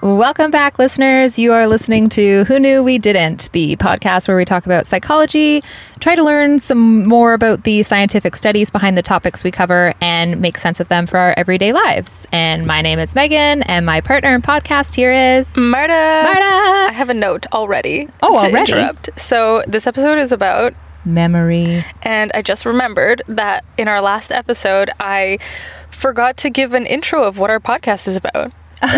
Welcome back, listeners. You are listening to Who Knew We Didn't, the podcast where we talk about psychology, try to learn some more about the scientific studies behind the topics we cover, and make sense of them for our everyday lives. And my name is Megan, and my partner in podcast here is... Marta! Marta! I have a note already. Oh, already? Interrupt. So this episode is about... memory. And I just remembered that in our last episode, I forgot to give an intro of what our podcast is about. I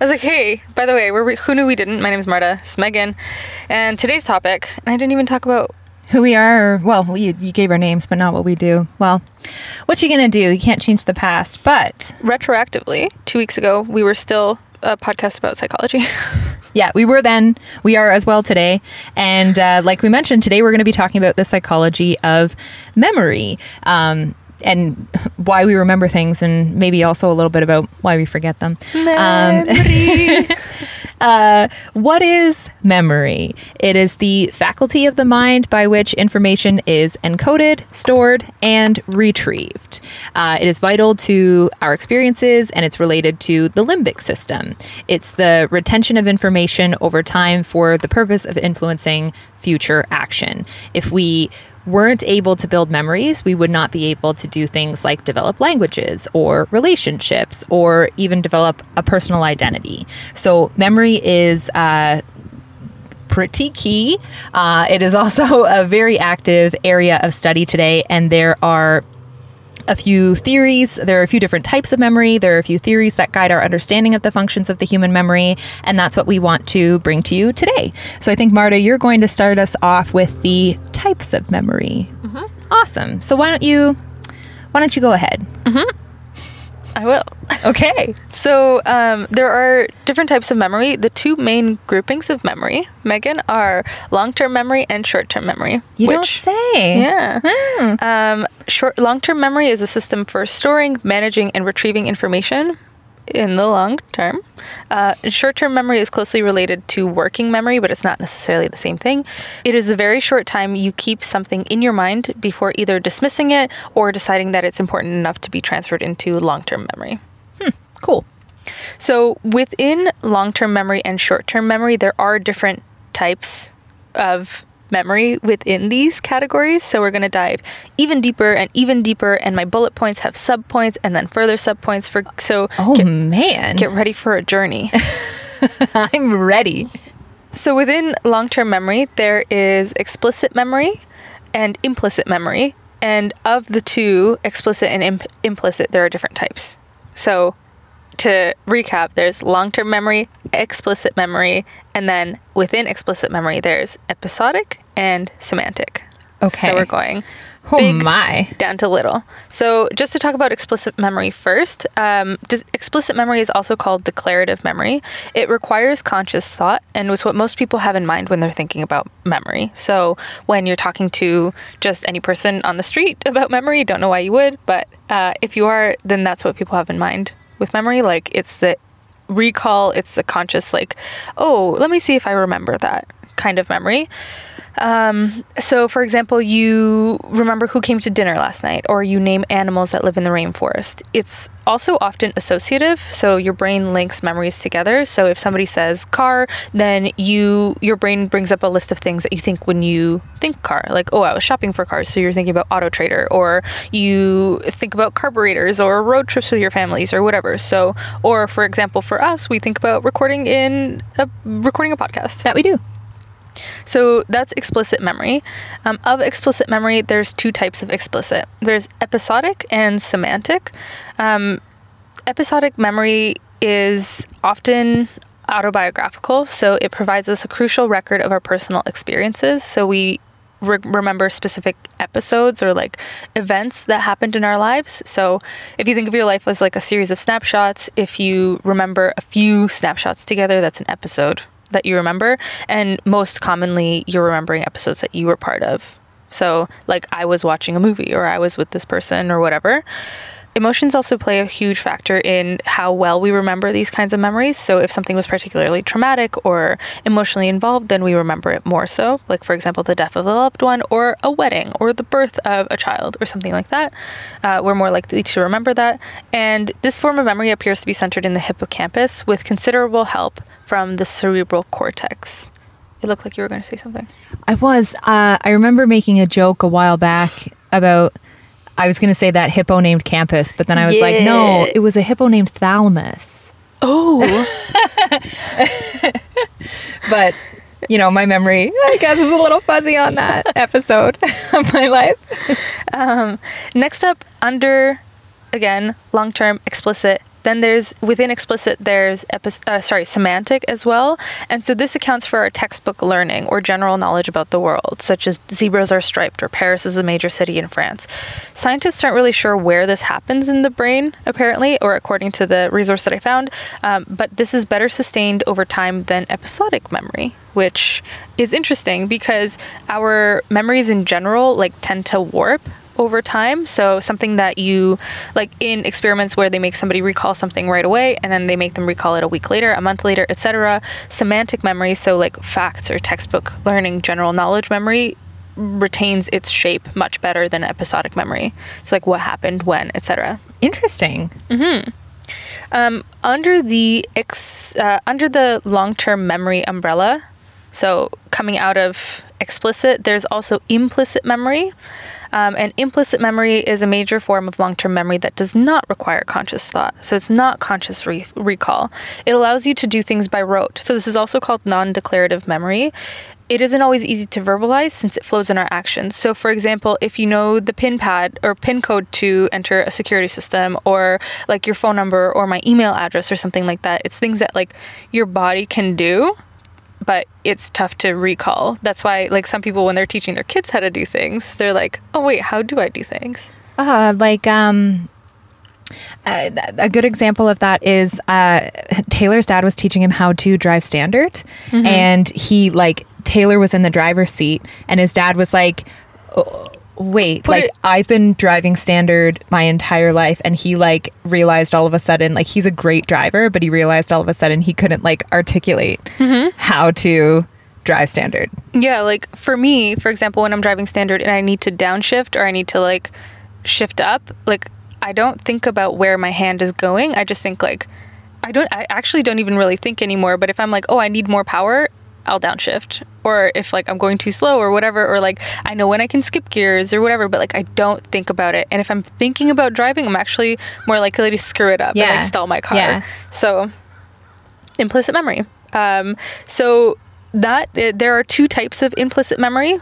was like, hey, by the way, we're Who Knew We Didn't. My name is Marta Smegan, and today's topic, and I didn't even talk about who we are. Well, you gave our names, but not what we do. Well, what you gonna do? You can't change the past, but retroactively, 2 weeks ago, we were still a podcast about psychology. Yeah, we were then. We are as well today. And like we mentioned, today we're going to be talking about the psychology of memory. And why we remember things, and maybe also a little bit about why we forget them. Memory. What is memory? It is the faculty of the mind by which information is encoded, stored, and retrieved. It is vital to our experiences, and it's related to the limbic system. It's the retention of information over time for the purpose of influencing future action. If we weren't able to build memories, we would not be able to do things like develop languages or relationships or even develop a personal identity. So memory is pretty key. It is also a very active area of study today, and there are a few theories. There are a few different types of memory. There are a few theories that guide our understanding of the functions of the human memory, and that's what we want to bring to you today. So I think, Marta, you're going to start us off with the types of memory. Mm-hmm. Awesome. So why don't you go ahead? Mm-hmm. I will. Okay. So there are different types of memory. The two main groupings of memory, Megan, are long-term memory and short-term memory. You don't say. Yeah. Hmm. Long-term memory is a system for storing, managing, and retrieving information in the long term. Short-term memory is closely related to working memory, but it's not necessarily the same thing. It is a very short time you keep something in your mind before either dismissing it or deciding that it's important enough to be transferred into long-term memory. Cool. So within long-term memory and short-term memory, there are different types of memory within these categories. So we're going to dive even deeper, and my bullet points have subpoints and then further subpoints for get ready for a journey. I'm ready. So within long-term memory, there is explicit memory and implicit memory, and of the two, explicit and implicit, there are different types. So to recap, there's long-term memory, explicit memory, and then within explicit memory, there's episodic and semantic. Okay. So we're going big down to little. So just to talk about explicit memory first, explicit memory is also called declarative memory. It requires conscious thought and was what most people have in mind when they're thinking about memory. So when you're talking to just any person on the street about memory, don't know why you would, but if you are, then that's what people have in mind. With memory, like, it's the recall, it's the conscious, like, oh, let me see if I remember that kind of memory. So for example, you remember who came to dinner last night, or you name animals that live in the rainforest. It's also often associative, so your brain links memories together. So if somebody says car, then your brain brings up a list of things that you think when you think car, like, oh, I was shopping for cars, so you're thinking about Auto Trader, or you think about carburetors or road trips with your families or whatever. So, or for example, for us, we think about recording a podcast. That we do. So that's explicit memory. Of explicit memory, there's two types of explicit. There's episodic and semantic. Episodic memory is often autobiographical, so it provides us a crucial record of our personal experiences. So we remember specific episodes or like events that happened in our lives. So if you think of your life as like a series of snapshots, if you remember a few snapshots together, that's an episode that you remember, and most commonly you're remembering episodes that you were part of. So like, I was watching a movie, or I was with this person, or whatever. Emotions also play a huge factor in how well we remember these kinds of memories. So if something was particularly traumatic or emotionally involved, then we remember it more so. Like, for example, the death of a loved one or a wedding or the birth of a child or something like that. We're more likely to remember that. And this form of memory appears to be centered in the hippocampus with considerable help from the cerebral cortex. It looked like you were going to say something. I was. I remember making a joke a while back about... I was going to say that hippo named campus, but then I was like, no, it was a hippo named thalamus. Oh. But, you know, my memory, I guess, is a little fuzzy on that episode of my life. Next up, under, again, long-term, explicit. Then there's, within explicit, there's semantic as well. And so this accounts for our textbook learning or general knowledge about the world, such as zebras are striped or Paris is a major city in France. Scientists aren't really sure where this happens in the brain, apparently, or according to the resource that I found. But this is better sustained over time than episodic memory, which is interesting because our memories in general like tend to warp over time. So something that you, like in experiments where they make somebody recall something right away and then they make them recall it a week later, a month later, etc. Semantic memory, so like facts or textbook learning, general knowledge memory retains its shape much better than episodic memory. So like what happened when, etc. Interesting. Mm-hmm. Under the long-term memory umbrella, so coming out of explicit, there's also implicit memory. And implicit memory is a major form of long-term memory that does not require conscious thought. So it's not conscious recall. It allows you to do things by rote. So this is also called non-declarative memory. It isn't always easy to verbalize since it flows in our actions. So for example, if you know the PIN pad or PIN code to enter a security system or like your phone number or my email address or something like that, it's things that like your body can do, but it's tough to recall. That's why, like, some people, when they're teaching their kids how to do things, they're like, oh, wait, how do I do things? A good example of that is Taylor's dad was teaching him how to drive standard. Mm-hmm. And he, like, Taylor was in the driver's seat, and his dad was like, oh, wait, I've been driving standard my entire life. And he like realized all of a sudden, like he's a great driver, but he realized all of a sudden he couldn't like articulate mm-hmm. how to drive standard. Yeah. Like for me, for example, when I'm driving standard and I need to downshift or I need to like shift up, like I don't think about where my hand is going. I just think like, I actually don't even really think anymore. But if I'm like, oh, I need more power, I'll downshift, or if like I'm going too slow or whatever, or like I know when I can skip gears or whatever, but like I don't think about it. And if I'm thinking about driving, I'm actually more likely to screw it up and like stall my car. Yeah. So implicit memory. There are two types of implicit memory.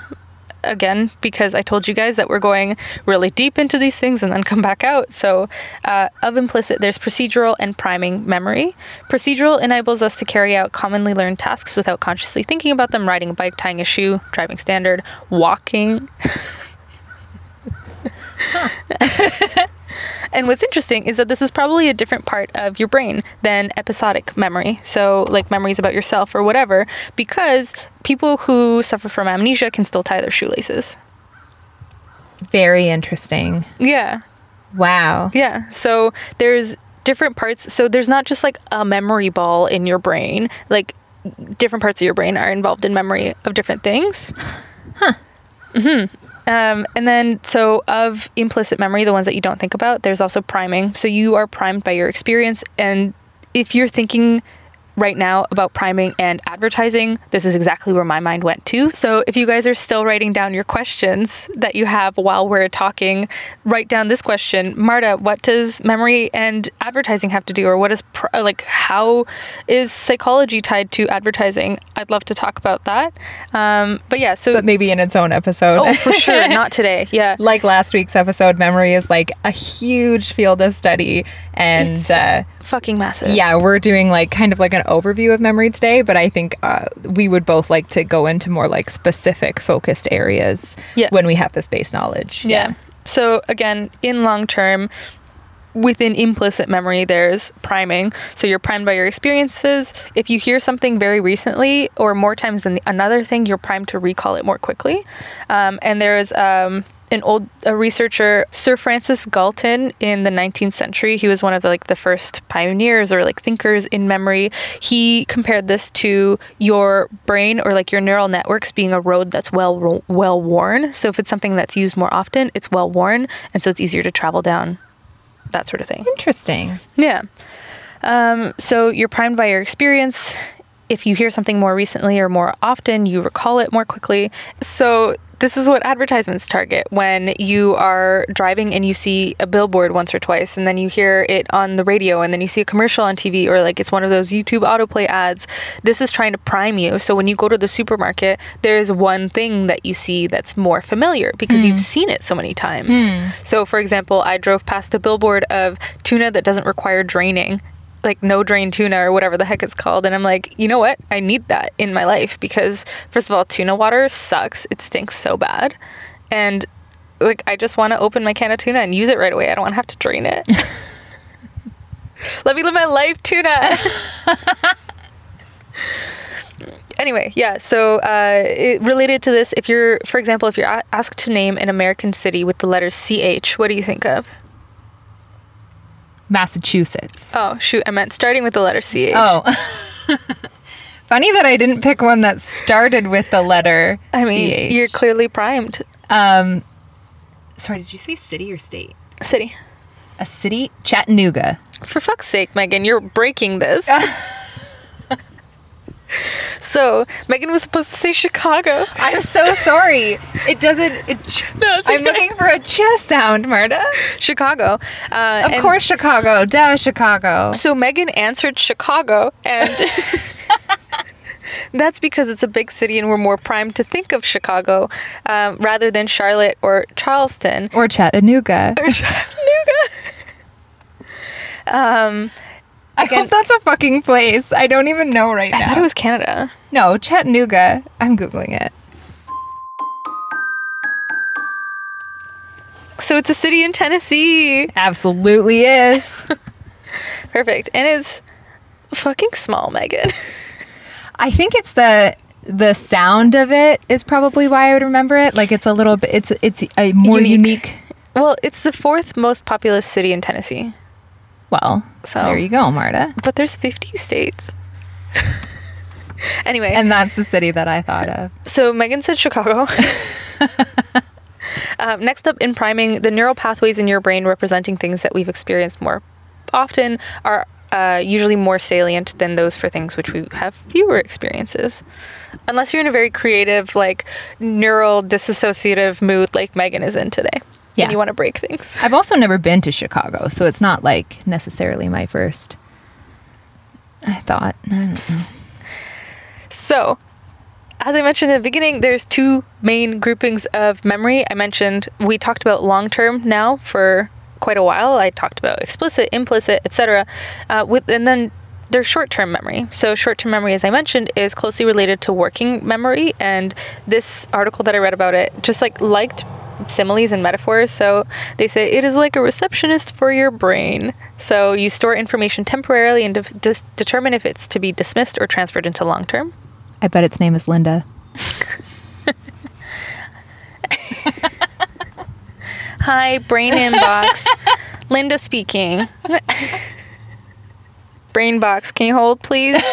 Again, because I told you guys that we're going really deep into these things and then come back out. So of implicit, there's procedural and priming memory. Procedural enables us to carry out commonly learned tasks without consciously thinking about them, riding a bike, tying a shoe, driving standard, walking. And what's interesting is that this is probably a different part of your brain than episodic memory. So like memories about yourself or whatever, because people who suffer from amnesia can still tie their shoelaces. Very interesting. Yeah. Wow. Yeah. So there's different parts. So there's not just like a memory ball in your brain, like different parts of your brain are involved in memory of different things. Huh. Mm-hmm. And then, so of implicit memory, the ones that you don't think about, there's also priming. So you are primed by your experience. And if you're thinking right now about priming and advertising, this is exactly where my mind went to. So if you guys are still writing down your questions that you have while we're talking, write down this question. Marta, what does memory and advertising have to do? Or what is how is psychology tied to advertising? I'd love to talk about that. But maybe in its own episode. Oh, for sure. Not today. Yeah. Like last week's episode, memory is like a huge field of study. And it's fucking massive. Yeah. We're doing like kind of like an overview of memory today, but I think we would both like to go into more like specific focused areas when we have this base knowledge. Yeah. So again, in long term, within implicit memory, there's priming. So you're primed by your experiences. If you hear something very recently or more times than another thing, you're primed to recall it more quickly. And there's a researcher, Sir Francis Galton, in the 19th century. He was one of the first pioneers or thinkers in memory. He compared this to your brain or your neural networks being a road that's well worn. So if it's something that's used more often, it's well worn, and so it's easier to travel down. That sort of thing. Interesting. Yeah. So you're primed by your experience. If you hear something more recently or more often, you recall it more quickly. So this is what advertisements target. When you are driving and you see a billboard once or twice, and then you hear it on the radio, and then you see a commercial on TV, or it's one of those YouTube autoplay ads, this is trying to prime you. So when you go to the supermarket, there's one thing that you see that's more familiar because you've seen it so many times. So for example, I drove past a billboard of tuna that doesn't require draining, no drain tuna or whatever the heck it's called. And I'm like, you know what? I need that in my life because, first of all, tuna water sucks. It stinks so bad. And I just want to open my can of tuna and use it right away. I don't want to have to drain it. Let me live my life, tuna. Anyway, yeah, so related to this, for example, if you're asked to name an American city with the letters CH, what do you think of? Massachusetts. Oh, shoot. I meant starting with the letter CH. Oh. Funny that I didn't pick one that started with the letter CH. I mean, you're clearly primed. Sorry, did you say city or state? City. A city? Chattanooga. For fuck's sake, Megan, you're breaking this. So, Megan was supposed to say Chicago. I'm so sorry. No, it's okay. I'm looking for a ch sound, Marta. Chicago. Of course, Chicago. Duh, Chicago. So, Megan answered Chicago, and that's because it's a big city and we're more primed to think of Chicago rather than Charlotte or Charleston. Or Chattanooga. Again, I hope that's a fucking place. I don't even know right now. I thought it was Canada. No, Chattanooga. I'm Googling it. So it's a city in Tennessee. Absolutely is. Perfect. And it's fucking small, Megan. I think it's the sound of it is probably why I would remember it. It's a little bit, it's a more unique. Well, it's the fourth most populous city in Tennessee. Well, so there you go, Marta. But there's 50 states. Anyway. And that's the city that I thought of. So Megan said Chicago. Next up in priming, the neural pathways in your brain representing things that we've experienced more often are usually more salient than those for things which we have fewer experiences. Unless you're in a very creative, neural disassociative mood like Megan is in today. Yeah. And you want to break things. I've also never been to Chicago, so it's not necessarily my first. I don't know. So, as I mentioned at the beginning, there's two main groupings of memory. We talked about long-term now for quite a while. I talked about explicit, implicit, etc. And then there's short-term memory. So short-term memory, as I mentioned, is closely related to working memory. And this article that I read about it just liked similes and metaphors. So they say it is like a receptionist for your brain. So you store information temporarily and determine if it's to be dismissed or transferred into long term. I bet its name is Linda. Hi, brain inbox. Linda speaking. Brain box, can you hold please?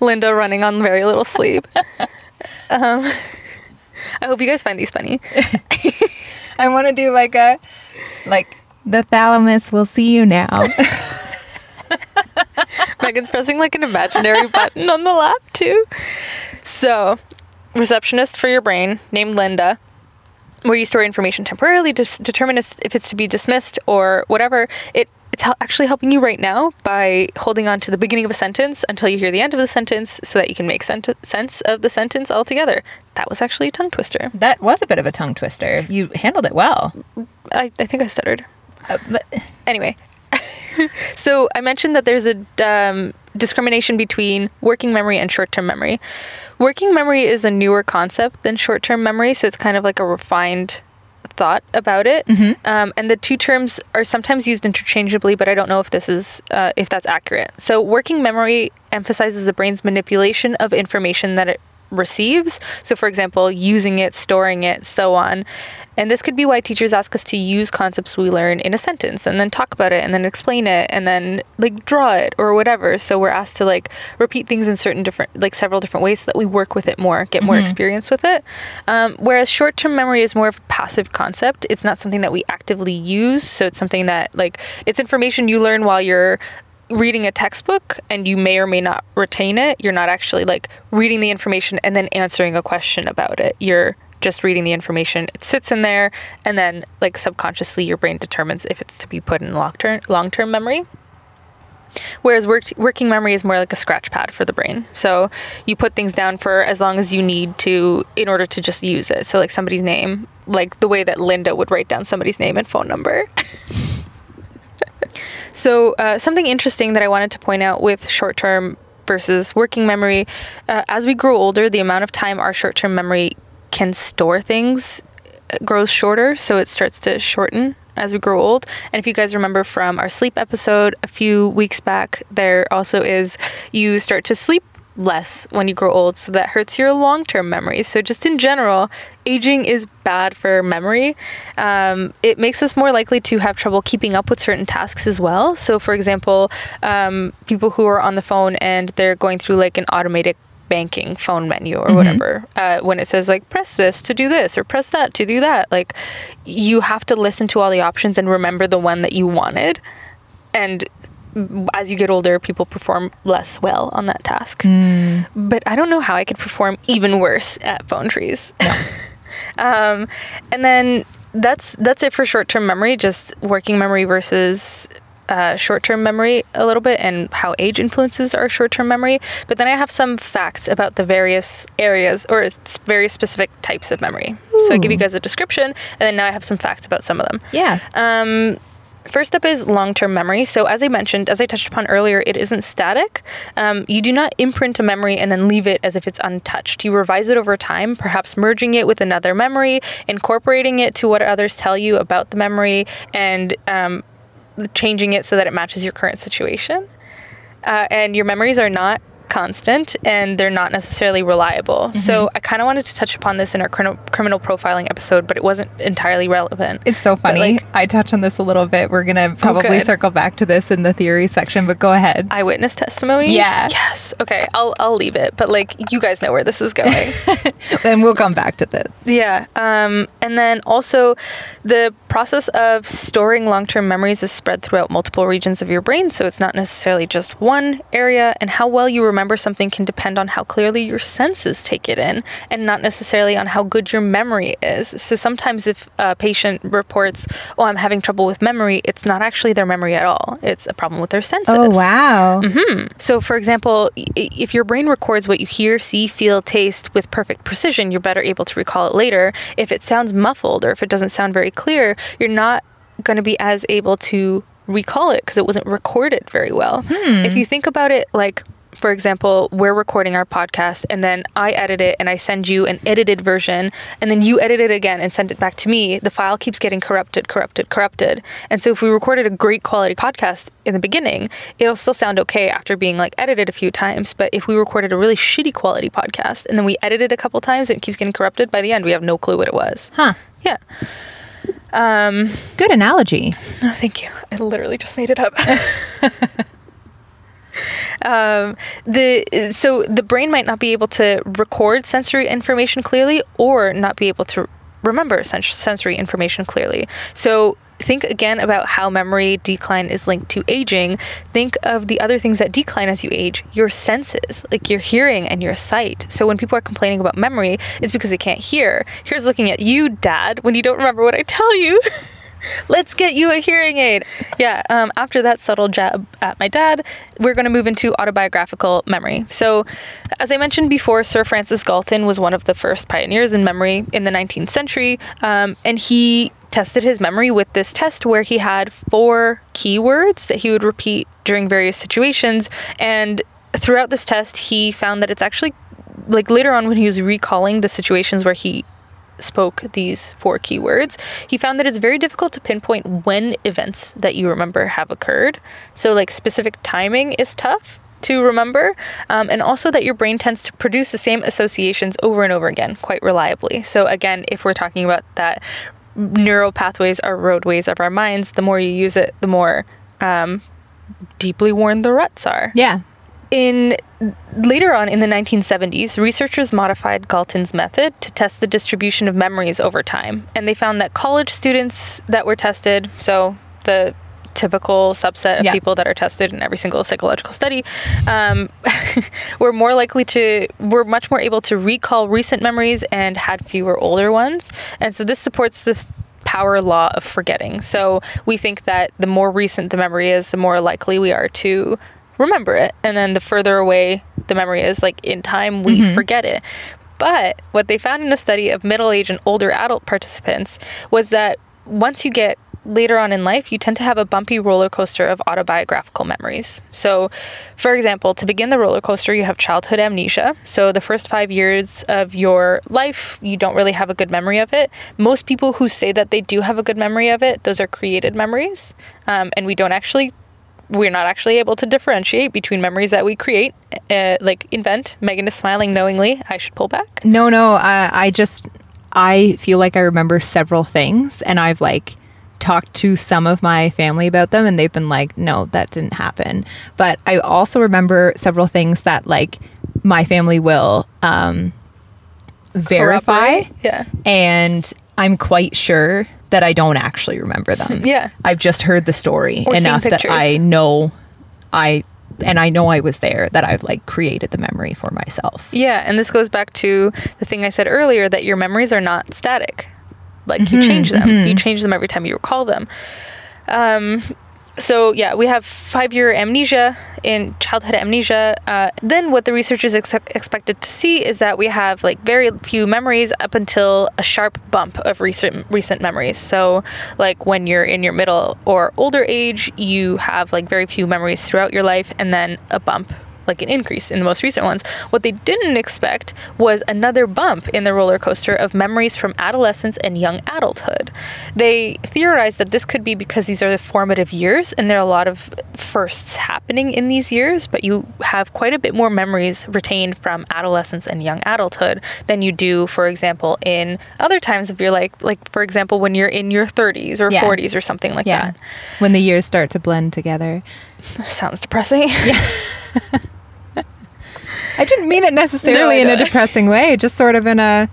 Linda running on very little sleep. I hope you guys find these funny. I want to do the thalamus will see you now. Megan's pressing an imaginary button on the lap too. So, receptionist for your brain named Linda, where you store information temporarily to determine if it's to be dismissed or whatever. It's actually helping you right now by holding on to the beginning of a sentence until you hear the end of the sentence so that you can make sense of the sentence altogether. That was actually a tongue twister. That was a bit of a tongue twister. You handled it well. I think I stuttered. But anyway. So I mentioned that there's a discrimination between working memory and short-term memory. Working memory is a newer concept than short-term memory, so it's kind of a refined thought about it. And the two terms are sometimes used interchangeably, but I don't know if this is if that's accurate. So working memory emphasizes the brain's manipulation of information that it receives. So, for example, using it, storing it, so on. And this could be why teachers ask us to use concepts we learn in a sentence and then talk about it and then explain it and then like draw it or whatever. So we're asked to like repeat things in certain different, like several different ways so that we work with it more, get more experience with it. Whereas short-term memory is more of a passive concept. It's not something that we actively use. So it's something that like, it's information you learn while you're reading a textbook and you may or may not retain it. You're not actually like reading the information and then answering a question about it. You're just reading the information. It sits in there and then like subconsciously your brain determines if it's to be put in long-term memory. Whereas working memory is more like a scratch pad for the brain. So you put things down for as long as you need to in order to just use it. So like somebody's name, like the way that Linda would write down somebody's name and phone number. So something interesting that I wanted to point out with short-term versus working memory, as we grow older, the amount of time our short-term memory can store things grows shorter, so it starts to shorten as we grow old. And if you guys remember from our sleep episode a few weeks back, there also is you start to sleep less when you grow old, so that hurts your long-term memory. So just in general, aging is bad for memory. It makes us more likely to have trouble keeping up with certain tasks as well. So for example, people who are on the phone and they're going through like an automated banking phone menu or whatever, when it says like press this to do this or press that to do that, like you have to listen to all the options and remember the one that you wanted. And as you get older, people perform less well on that task. But I don't know how I could perform even worse at phone trees. And then that's it for short-term memory, just working memory versus short-term memory a little bit and how age influences our short-term memory. But then I have some facts about the various areas or various specific types of memory. So I give you guys a description and then now I have some facts about some of them. First up is long-term memory. So as I mentioned, as I touched upon earlier, it isn't static. You do not imprint a memory and then leave it as if it's untouched. You revise it over time, perhaps merging it with another memory, incorporating it to what others tell you about the memory, and changing it so that it matches your current situation. And your memories are not constant and they're not necessarily reliable. So I kind of wanted to touch upon this in our criminal profiling episode, but it wasn't entirely relevant. It's so funny. Like, I touch on this a little bit. We're going to probably circle back to this in the theory section, but go ahead. Eyewitness testimony? Yeah. Yes. Okay. I'll leave it, but like you guys know where this is going. Then we'll come back to this. Yeah. And then also the process of storing long-term memories is spread throughout multiple regions of your brain. So it's not necessarily just one area, and how well you remember something can depend on how clearly your senses take it in and not necessarily on how good your memory is. So sometimes if a patient reports, oh, I'm having trouble with memory, it's not actually their memory at all. It's a problem with their senses. Oh, wow. So for example, if your brain records what you hear, see, feel, taste with perfect precision, you're better able to recall it later. If it sounds muffled or if it doesn't sound very clear, you're not going to be as able to recall it because it wasn't recorded very well. If you think about it, like, for example, we're recording our podcast and then I edit it and I send you an edited version and then you edit it again and send it back to me. The file keeps getting corrupted. And so if we recorded a great quality podcast in the beginning, it'll still sound okay after being like edited a few times. But if we recorded a really shitty quality podcast and then we edited a couple times, it keeps getting corrupted. By the end, we have no clue what it was. Yeah. Good analogy. No, thank you. I literally just made it up. So the brain might not be able to record sensory information clearly or not be able to remember sensory information clearly. So think again about how memory decline is linked to aging. Think of the other things that decline as you age, your senses, like your hearing and your sight. So when people are complaining about memory, it's because they can't hear. Here's looking at you, Dad, when you don't remember what I tell you. Let's get you a hearing aid. Yeah. After that subtle jab at my dad, we're going to move into autobiographical memory. So as I mentioned before, Sir Francis Galton was one of the first pioneers in memory in the 19th century. And he tested his memory with this test where he had 4 keywords that he would repeat during various situations. And throughout this test, he found that it's actually like later on when he was recalling the situations where he spoke these 4 keywords, he found that it's very difficult to pinpoint when events that you remember have occurred. So like specific timing is tough. to remember, and also that your brain tends to produce the same associations over and over again quite reliably. So again, if we're talking about that neural pathways are roadways of our minds, the more you use it, the more deeply worn the ruts are. Yeah. Later on in the 1970s, researchers modified Galton's method to test the distribution of memories over time. And they found that college students that were tested, so the typical subset of people that are tested in every single psychological study, were much more able to recall recent memories and had fewer older ones. And so this supports the power law of forgetting. So we think that the more recent the memory is, the more likely we are to remember it, and then the further away the memory is, like in time, we forget it. But what they found in a study of middle-aged and older adult participants was that once you get later on in life, you tend to have a bumpy roller coaster of autobiographical memories. So, for example, to begin the roller coaster, you have childhood amnesia. So the first 5 years of your life, you don't really have a good memory of it. Most people who say that they do have a good memory of it, those are created memories, and we're not actually able to differentiate between memories that we create, like invent. Megan is smiling knowingly. I should pull back. No. I feel like I remember several things, and I've like talked to some of my family about them, and they've been like, no, that didn't happen. But I also remember several things that like my family will verify. Yeah. And I'm quite sure that I don't actually remember them. Yeah. I've just heard the story enough that I know I was there, that I've like created the memory for myself. Yeah. And this goes back to the thing I said earlier, that your memories are not static. Like you change them. You change them every time you recall them. So yeah, we have 5-year amnesia in childhood amnesia. Then what the researchers expected to see is that we have like very few memories up until a sharp bump of recent memories. So like when you're in your middle or older age, you have like very few memories throughout your life, and then a bump, like an increase in the most recent ones. What they didn't expect was another bump in the roller coaster of memories from adolescence and young adulthood. They theorized that this could be because these are the formative years, and there are a lot of firsts happening in these years, but you have quite a bit more memories retained from adolescence and young adulthood than you do, for example, in other times of your life, like for example, when you're in your 30s or 40s or something like that. When the years start to blend together. Sounds depressing. Yeah. I didn't mean it necessarily in a depressing way, just sort of in a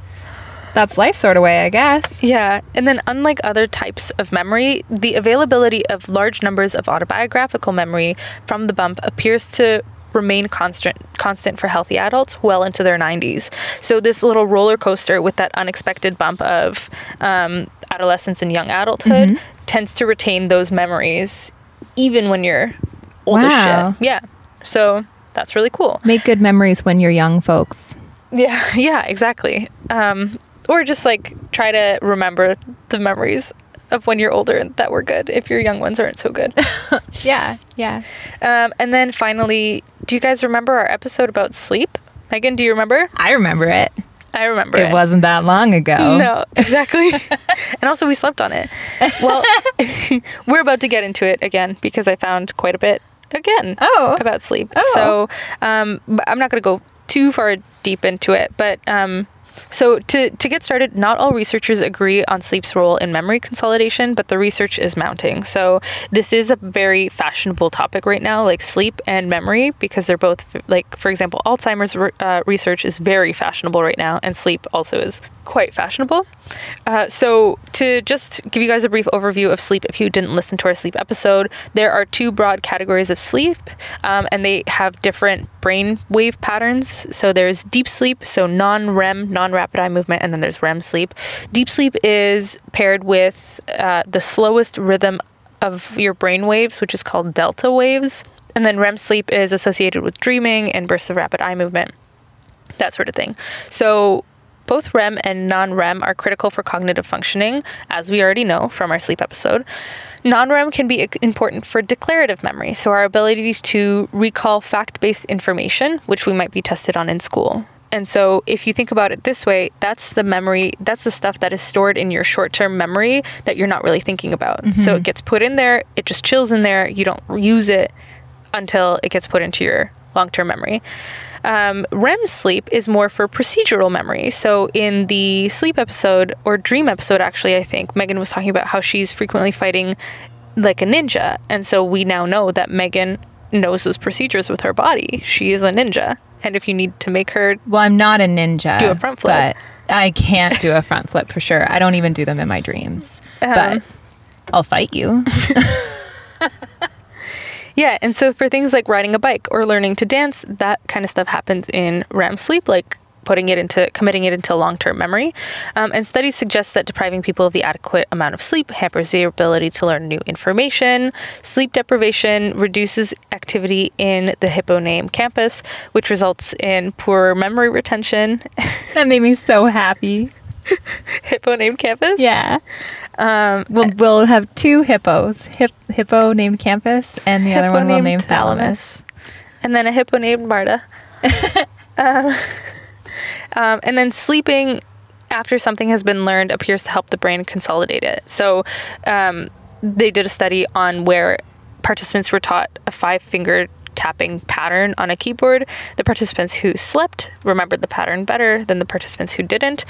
that's life sort of way, I guess. Yeah. And then unlike other types of memory, the availability of large numbers of autobiographical memory from the bump appears to remain constant for healthy adults well into their 90s. So this little roller coaster with that unexpected bump of adolescence and young adulthood tends to retain those memories even when you're old as shit. Yeah. So that's really cool. Make good memories when you're young, folks. Yeah, exactly. Or just like try to remember the memories of when you're older that were good if your young ones aren't so good. Yeah. And then finally, do you guys remember our episode about sleep? Megan, do you remember? I remember it. It wasn't that long ago. No, exactly. And also we slept on it. Well, we're about to get into it again because I found quite a bit about sleep. So I'm not going to go too far deep into it, but so to get started, not all researchers agree on sleep's role in memory consolidation, but the research is mounting. So this is a very fashionable topic right now, like sleep and memory, because they're both, like, for example, Alzheimer's research is very fashionable right now, and sleep also is quite fashionable. So to just give you guys a brief overview of sleep, if you didn't listen to our sleep episode, there are two broad categories of sleep, and they have different brain wave patterns. So there's deep sleep, so non-REM, non-rapid eye movement, and then there's REM sleep. Deep sleep is paired with the slowest rhythm of your brain waves, which is called delta waves. And then REM sleep is associated with dreaming and bursts of rapid eye movement, that sort of thing. So both REM and non-REM are critical for cognitive functioning, as we already know from our sleep episode. Non-REM can be important for declarative memory, so our ability to recall fact-based information, which we might be tested on in school. And so if you think about it this way, that's the memory, that's the stuff that is stored in your short-term memory that you're not really thinking about. So it gets put in there, it just chills in there, you don't use it until it gets put into your long-term memory. REM sleep is more for procedural memory. So in the sleep episode, or dream episode, actually, I think, Megan was talking about how she's frequently fighting like a ninja. And so we now know that Megan knows those procedures with her body. She is a ninja. And if you need to make her... Well, I'm not a ninja. Do a front flip. But I can't do a front flip for sure. I don't even do them in my dreams. But I'll fight you. Yeah, and so for things like riding a bike or learning to dance, that kind of stuff happens in REM sleep, like committing it into long-term memory. And studies suggest that depriving people of the adequate amount of sleep hampers their ability to learn new information. Sleep deprivation reduces activity in the hippocampus, which results in poor memory retention. That made me so happy. Hippo named Campus? Yeah. We'll have two hippos. Hippo named Campus, and the other one we'll name Thalamus. And then a hippo named Marta. And then sleeping after something has been learned appears to help the brain consolidate it. So they did a study on where participants were taught a five-finger tapping pattern on a keyboard. The participants who slept remembered the pattern better than the participants who didn't.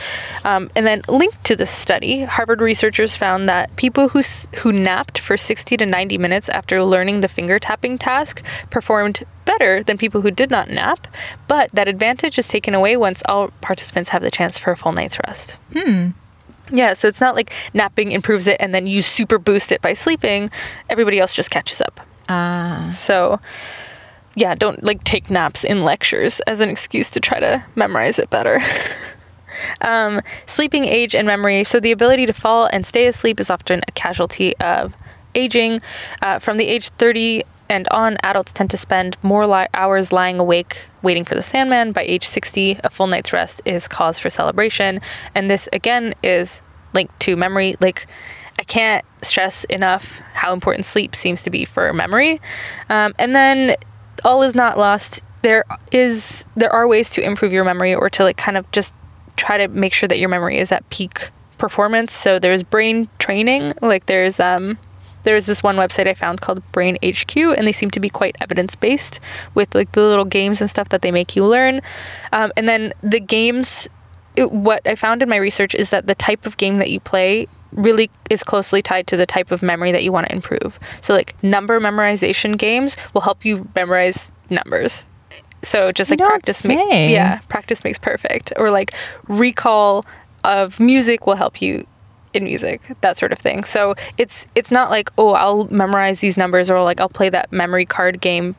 And then linked to this study, Harvard researchers found that people who napped for 60 to 90 minutes after learning the finger tapping task performed better than people who did not nap, but that advantage is taken away once all participants have the chance for a full night's rest. Yeah, so it's not like napping improves it and then you super boost it by sleeping. Everybody else just catches up. So yeah, don't like take naps in lectures as an excuse to try to memorize it better. Sleeping age and memory. So the ability to fall and stay asleep is often a casualty of aging. From the age 30 and on, adults tend to spend more hours lying awake waiting for the Sandman. By age 60, a full night's rest is cause for celebration. And this, again, is linked to memory. Like, I can't stress enough how important sleep seems to be for memory. And then... all is not lost. There are ways to improve your memory, or to like kind of just try to make sure that your memory is at peak performance. So there's brain training. Like there's this one website I found called Brain HQ, and they seem to be quite evidence-based with like the little games and stuff that they make you learn. And then the games, what I found in my research is that the type of game that you play really is closely tied to the type of memory that you want to improve. So like number memorization games will help you memorize numbers. So just like practice makes perfect. Or like recall of music will help you in music, that sort of thing. So it's not like, oh, I'll memorize these numbers, or like I'll play that memory card game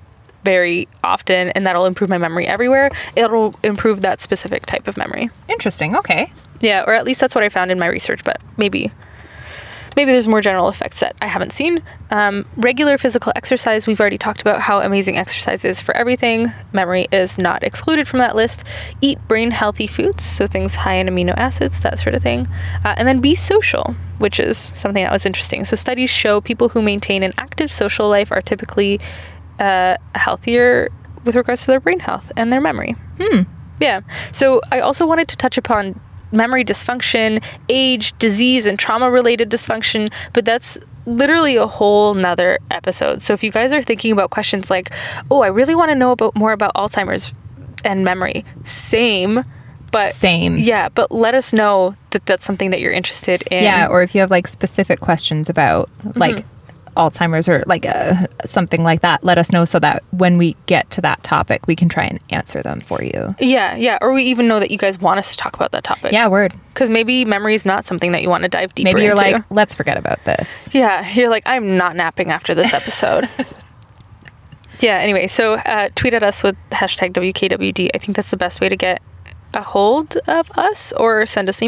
very often and that'll improve my memory everywhere. It'll improve that specific type of memory. Interesting. Okay. Yeah, or at least that's what I found in my research, but maybe there's more general effects that I haven't seen. Regular physical exercise, we've already talked about how amazing exercise is for everything. Memory is not excluded from that list. Eat brain-healthy foods, so things high in amino acids, that sort of thing. And then be social, which is something that was interesting. So studies show people who maintain an active social life are typically healthier with regards to their brain health and their memory. Yeah, so I also wanted to touch upon memory dysfunction, age, disease, and trauma-related dysfunction, but that's literally a whole nother episode. So if you guys are thinking about questions like, oh, I really want to know more about Alzheimer's and memory. Same. Yeah, but let us know that that's something that you're interested in. Yeah, or if you have like specific questions about like Alzheimer's or like something like that, let us know so that when we get to that topic we can try and answer them for you. Yeah Or we even know that you guys want us to talk about that topic. Because maybe memory is not something that you want to dive deeper into. Maybe you're like, let's forget about this. You're like, I'm not napping after this episode. Anyway, so tweet at us with hashtag WKWD. I think that's the best way to get a hold of us, or send us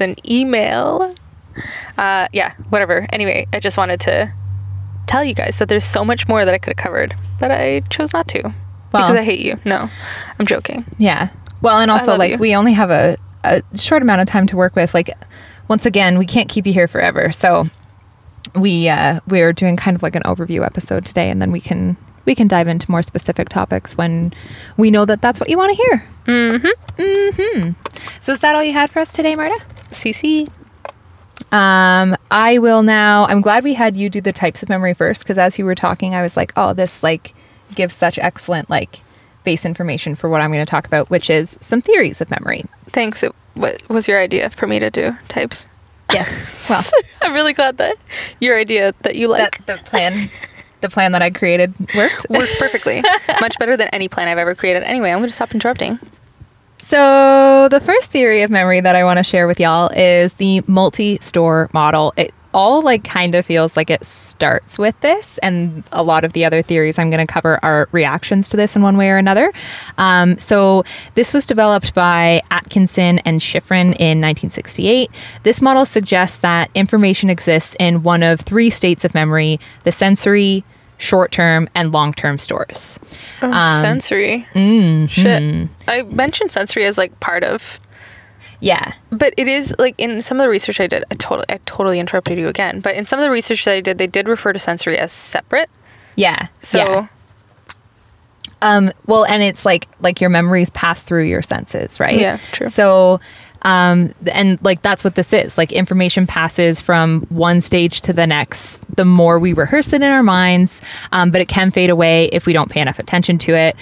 an email. Whatever. Anyway, I just wanted to tell you guys that there's so much more that I could have covered, but I chose not to because I hate you. No, I'm joking. Yeah. Well, and also like we only have a short amount of time to work with. Like, once again, we can't keep you here forever. So we're doing kind of like an overview episode today, and then we can dive into more specific topics when we know that that's what you want to hear. So is that all you had for us today, Marta? CC. I'm glad we had you do the types of memory first, because as you were talking I was like, oh, this like gives such excellent, like, base information for what I'm going to talk about, which is some theories of memory. Thanks. What was your idea for me to do types? Yeah. Well, I'm really glad that your idea that you like. That the plan that I created worked perfectly. Much better than any plan I've ever created. Anyway, I'm going to stop interrupting. So the first theory of memory that I want to share with y'all is the multi-store model. It all like kind of feels like it starts with this, and a lot of the other theories I'm going to cover are reactions to this in one way or another. So this was developed by Atkinson and Shiffrin in 1968. This model suggests that information exists in one of three states of memory: the sensory, short-term, and long-term stores. Oh, sensory. Shit. I mentioned sensory as like part of. Yeah. But it is like in some of the research I did, I totally interrupted you again, but in some of the research that I did, they did refer to sensory as separate. Yeah. So. Yeah. Well, and it's like your memories pass through your senses, right? Yeah, true. So, and like that's what this is. Like information passes from one stage to the next the more we rehearse it in our minds, but it can fade away if we don't pay enough attention to it.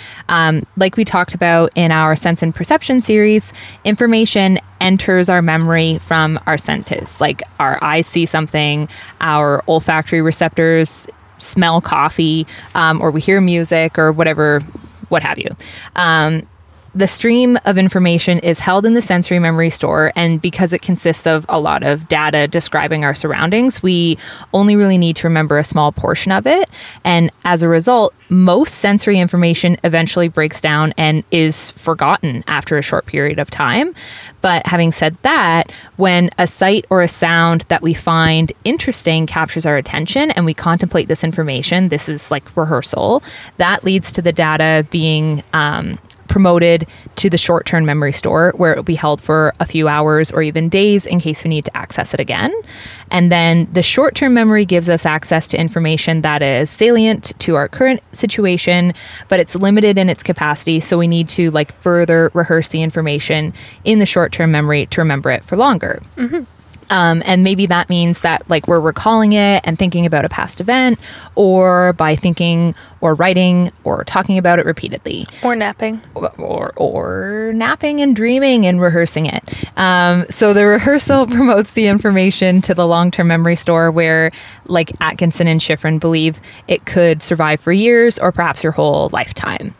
Like we talked about in our sense and perception series, information enters our memory from our senses. Like our eyes see something, our olfactory receptors smell coffee, or we hear music or whatever, what have you. The stream of information is held in the sensory memory store, and because it consists of a lot of data describing our surroundings, we only really need to remember a small portion of it. And as a result, most sensory information eventually breaks down and is forgotten after a short period of time. But having said that, when a sight or a sound that we find interesting captures our attention and we contemplate this information, this is like rehearsal, that leads to the data being promoted to the short-term memory store, where it will be held for a few hours or even days in case we need to access it again. And then the short-term memory gives us access to information that is salient to our current situation, but it's limited in its capacity, so we need to like further rehearse the information in the short-term memory to remember it for longer. Mm-hmm. And maybe that means that like we're recalling it and thinking about a past event, or by thinking or writing or talking about it repeatedly. Or napping. Or napping and dreaming and rehearsing it. So the rehearsal promotes the information to the long-term memory store, where like Atkinson and Shiffrin believe it could survive for years or perhaps your whole lifetime.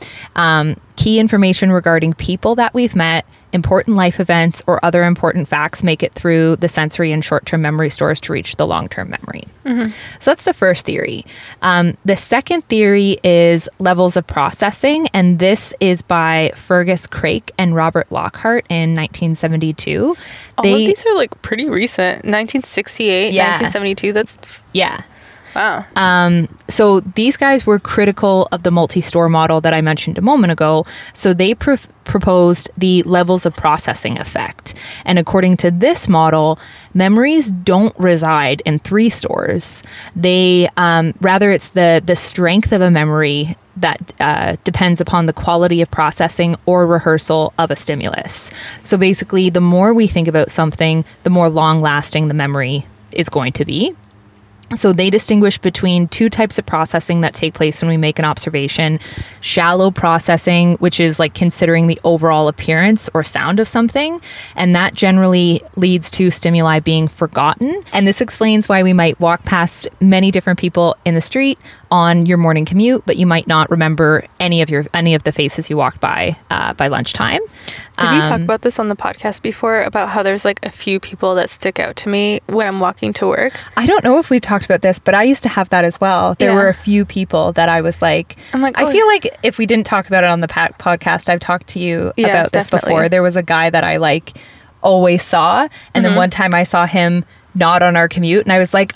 Key information regarding people that we've met, important life events, or other important facts make it through the sensory and short-term memory stores to reach the long-term memory. Mm-hmm. So that's the first theory. The second theory is levels of processing, and this is by Fergus Craik and Robert Lockhart in 1972. All of these are like pretty recent. 1968, yeah. 1972, that's... Yeah. Wow. So these guys were critical of the multi-store model that I mentioned a moment ago. So they proposed the levels of processing effect. And according to this model, memories don't reside in three stores. They rather it's the strength of a memory that depends upon the quality of processing or rehearsal of a stimulus. So basically, the more we think about something, the more long-lasting the memory is going to be. So they distinguish between two types of processing that take place when we make an observation: shallow processing, which is like considering the overall appearance or sound of something, and that generally leads to stimuli being forgotten. And this explains why we might walk past many different people in the street on your morning commute, but you might not remember any of the faces you walked by lunchtime. Did we talk about this on the podcast before, about how there's like a few people that stick out to me when I'm walking to work? I don't know if we've talked about this, but I used to have that as well. There were a few people that I was like, I feel like if we didn't talk about it on the podcast, I've talked to you about this before. There was a guy that I like always saw, and then one time I saw him not on our commute, and I was like,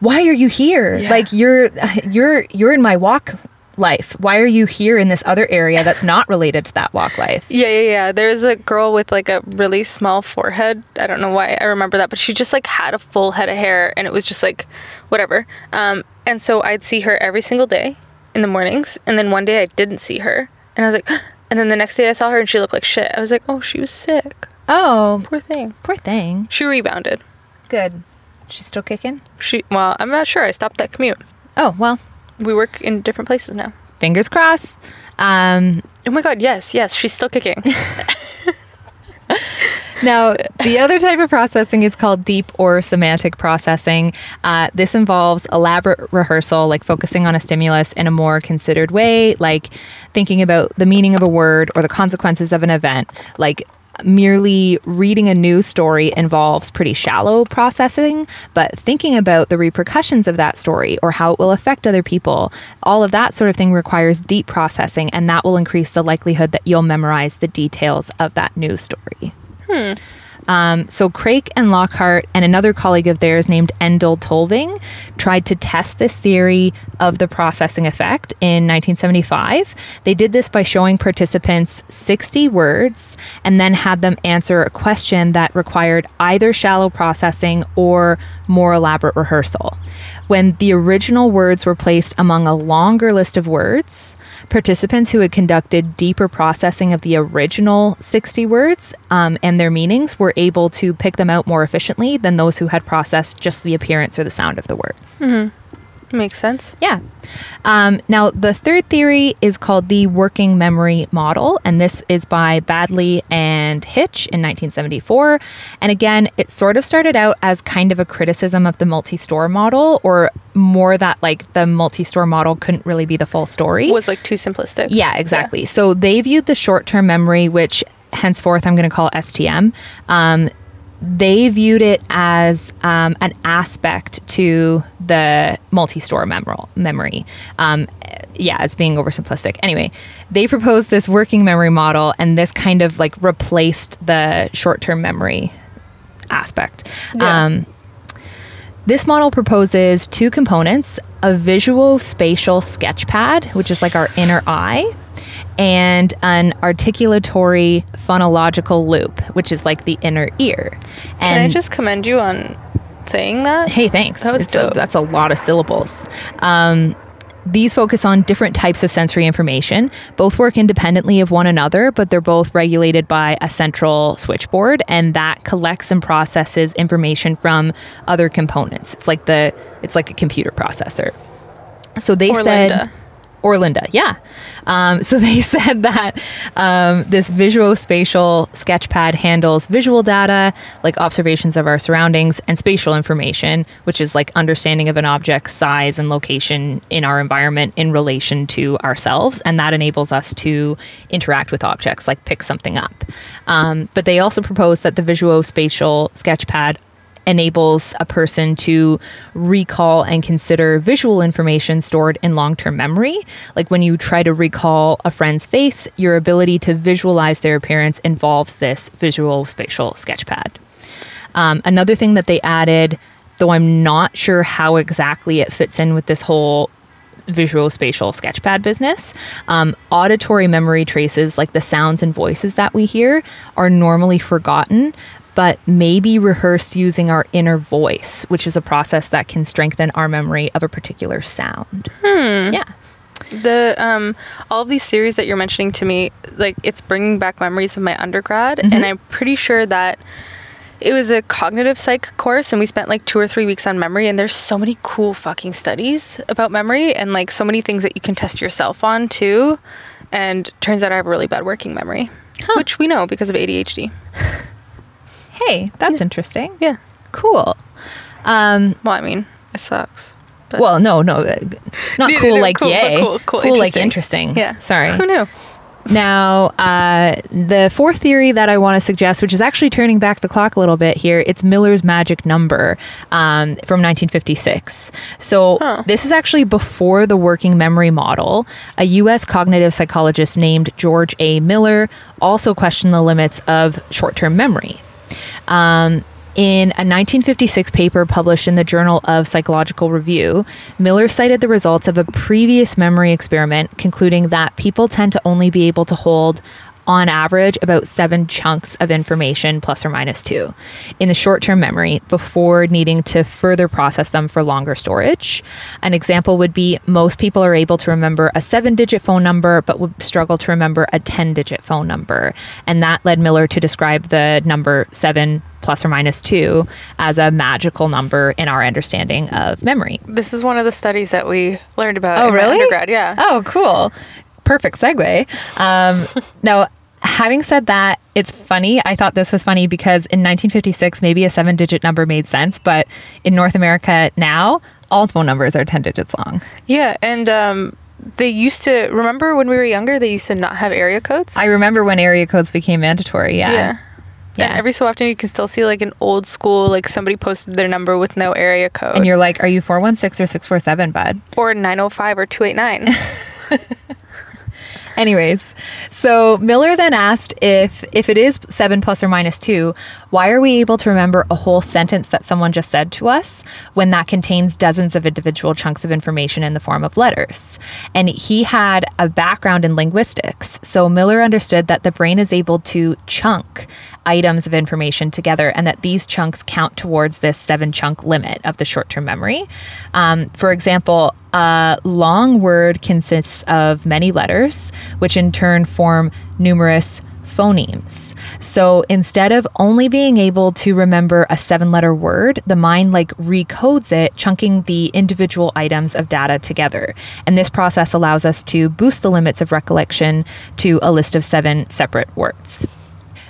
why are you here? Yeah. Like you're in my walk life. Why are you here in this other area that's not related to that walk life? Yeah. There's a girl with like a really small forehead. I don't know why I remember that, but she just like had a full head of hair, and it was just like whatever. And so I'd see her every single day in the mornings, and then one day I didn't see her, and I was like, and then the next day I saw her and she looked like shit. I was like, oh, she was sick. Oh, poor thing. She rebounded. Good. She's still kicking? Well, I'm not sure. I stopped that commute. Oh, well. We work in different places now. fingers crossed. Oh my God, yes, she's still kicking. Now, the other type of processing is called deep or semantic processing. This involves elaborate rehearsal, like focusing on a stimulus in a more considered way, like thinking about the meaning of a word or the consequences of an event. Like merely reading a news story involves pretty shallow processing, but thinking about the repercussions of that story or how it will affect other people, all of that sort of thing requires deep processing, and that will increase the likelihood that you'll memorize the details of that news story. So Craik and Lockhart and another colleague of theirs named Endel Tulving tried to test this theory of the processing effect in 1975. They did this by showing participants 60 words and then had them answer a question that required either shallow processing or more elaborate rehearsal. When the original words were placed among a longer list of words, participants who had conducted deeper processing of the original 60 words and their meanings were able to pick them out more efficiently than those who had processed just the appearance or the sound of the words. Mm-hmm. Makes sense. Yeah. Now, the third theory is called the working memory model, and this is by Baddeley and Hitch in 1974. And again, it sort of started out as kind of a criticism of the multi-store model, or more that like the multi-store model couldn't really be the full story. It was like too simplistic. Yeah, exactly. Yeah. So they viewed the short-term memory, which henceforth I'm going to call STM, they viewed it as an aspect to the multi-store memory, as being oversimplistic. Anyway, they proposed this working memory model, and this kind of like replaced the short-term memory aspect. Yeah. This model proposes two components, a visual-spatial sketchpad, which is like our inner eye, and an articulatory phonological loop, which is like the inner ear. And can I just commend you on saying that? Hey, thanks. That was dope. That's a lot of syllables. These focus on different types of sensory information. Both work independently of one another, but they're both regulated by a central switchboard, and that collects and processes information from other components. It's like a computer processor. So they said... Or Linda, yeah. So they said that this visuospatial sketchpad handles visual data, like observations of our surroundings, and spatial information, which is like understanding of an object's size and location in our environment in relation to ourselves. And that enables us to interact with objects, like pick something up. But they also propose that the visuospatial sketchpad enables a person to recall and consider visual information stored in long-term memory. Like when you try to recall a friend's face, your ability to visualize their appearance involves this visual spatial sketchpad. Another thing that they added, though I'm not sure how exactly it fits in with this whole visual spatial sketchpad business, auditory memory traces, like the sounds and voices that we hear, are normally forgotten, but maybe rehearsed using our inner voice, which is a process that can strengthen our memory of a particular sound. Yeah. All of these series that you're mentioning to me, like, it's bringing back memories of my undergrad, and I'm pretty sure that it was a cognitive psych course, and we spent like 2 or 3 weeks on memory, and there's so many cool fucking studies about memory, and like so many things that you can test yourself on too, and turns out I have a really bad working memory, which we know because of ADHD. Hey, that's interesting. Yeah. Cool. Well, I mean, it sucks. But. Well, no. Not cool, no, like cool, yay. Cool, like interesting. Yeah. Sorry. Who knew? Now, the fourth theory that I want to suggest, which is actually turning back the clock a little bit here, it's Miller's magic number from 1956. So this is actually before the working memory model. A U.S. cognitive psychologist named George A. Miller also questioned the limits of short-term memory. In a 1956 paper published in the Journal of Psychological Review, Miller cited the results of a previous memory experiment, concluding that people tend to only be able to hold on average, about 7 chunks of information, plus or minus 2, in the short-term memory before needing to further process them for longer storage. An example would be most people are able to remember a 7-digit phone number, but would struggle to remember a 10-digit phone number. And that led Miller to describe the number 7 plus or minus 2 as a magical number in our understanding of memory. This is one of the studies that we learned about in my undergrad. Yeah. Oh, cool. Perfect segue. Now, having said that, it's funny. I thought this was funny because in 1956, maybe a 7-digit number made sense. But in North America now, all phone numbers are 10 digits long. Yeah. And they used to, remember when we were younger, they used to not have area codes? I remember when area codes became mandatory. Yeah. Yeah. And every so often you can still see like an old school, like somebody posted their number with no area code. And you're like, are you 416 or 647, bud? Or 905 or 289. Anyways, so Miller then asked if it is 7 plus or minus 2, why are we able to remember a whole sentence that someone just said to us when that contains dozens of individual chunks of information in the form of letters? And he had a background in linguistics, so Miller understood that the brain is able to chunk items of information together and that these chunks count towards this 7-chunk limit of the short-term memory. For example, a long word consists of many letters, which in turn form numerous phonemes. So instead of only being able to remember a 7-letter word, the mind recodes it, chunking the individual items of data together. And this process allows us to boost the limits of recollection to a list of 7 separate words.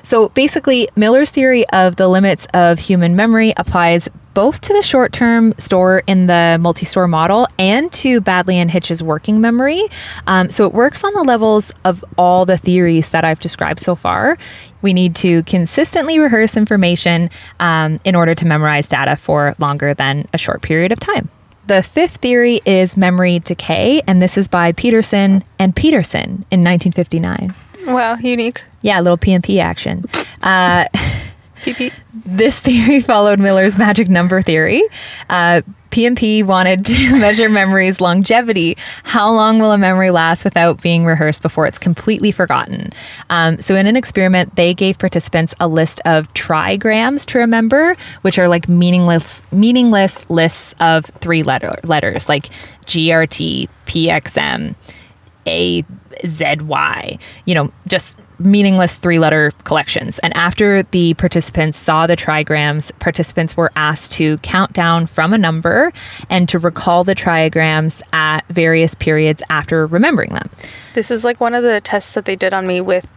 So basically, Miller's theory of the limits of human memory applies both to the short-term store in the multi-store model and to Baddeley and Hitch's working memory. So it works on the levels of all the theories that I've described so far. We need to consistently rehearse information in order to memorize data for longer than a short period of time. The 5th theory is memory decay, and this is by Peterson and Peterson in 1959. Wow, unique. Yeah, a little PMP action. This theory followed Miller's magic number theory. PMP wanted to measure memory's longevity. How long will a memory last without being rehearsed before it's completely forgotten? So in an experiment, they gave participants a list of trigrams to remember, which are like meaningless lists of 3 letters, like GRT, PXM, AZY, just meaningless 3-letter collections. And after the participants saw the trigrams, participants were asked to count down from a number and to recall the trigrams at various periods after remembering them. This is like one of the tests that they did on me with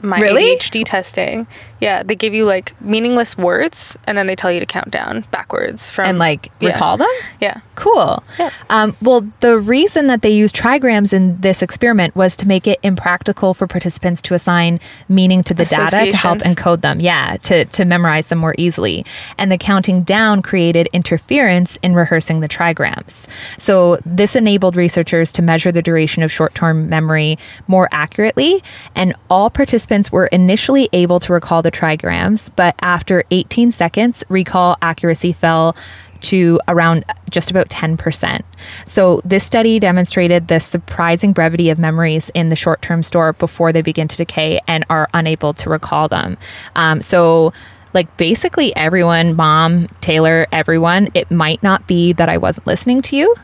my ADHD testing. Yeah, they give you meaningless words and then they tell you to count down backwards from and recall them. Yeah, cool. Yeah. Well, the reason that they used trigrams in this experiment was to make it impractical for participants to assign meaning to the data to help encode them. Yeah, to memorize them more easily. And the counting down created interference in rehearsing the trigrams. So this enabled researchers to measure the duration of short-term memory more accurately, and all participants were initially able to recall the trigrams, but after 18 seconds, recall accuracy fell to around just about 10%. So this study demonstrated the surprising brevity of memories in the short-term store before they begin to decay and are unable to recall them. Basically everyone, Mom, Taylor, everyone, it might not be that I wasn't listening to you.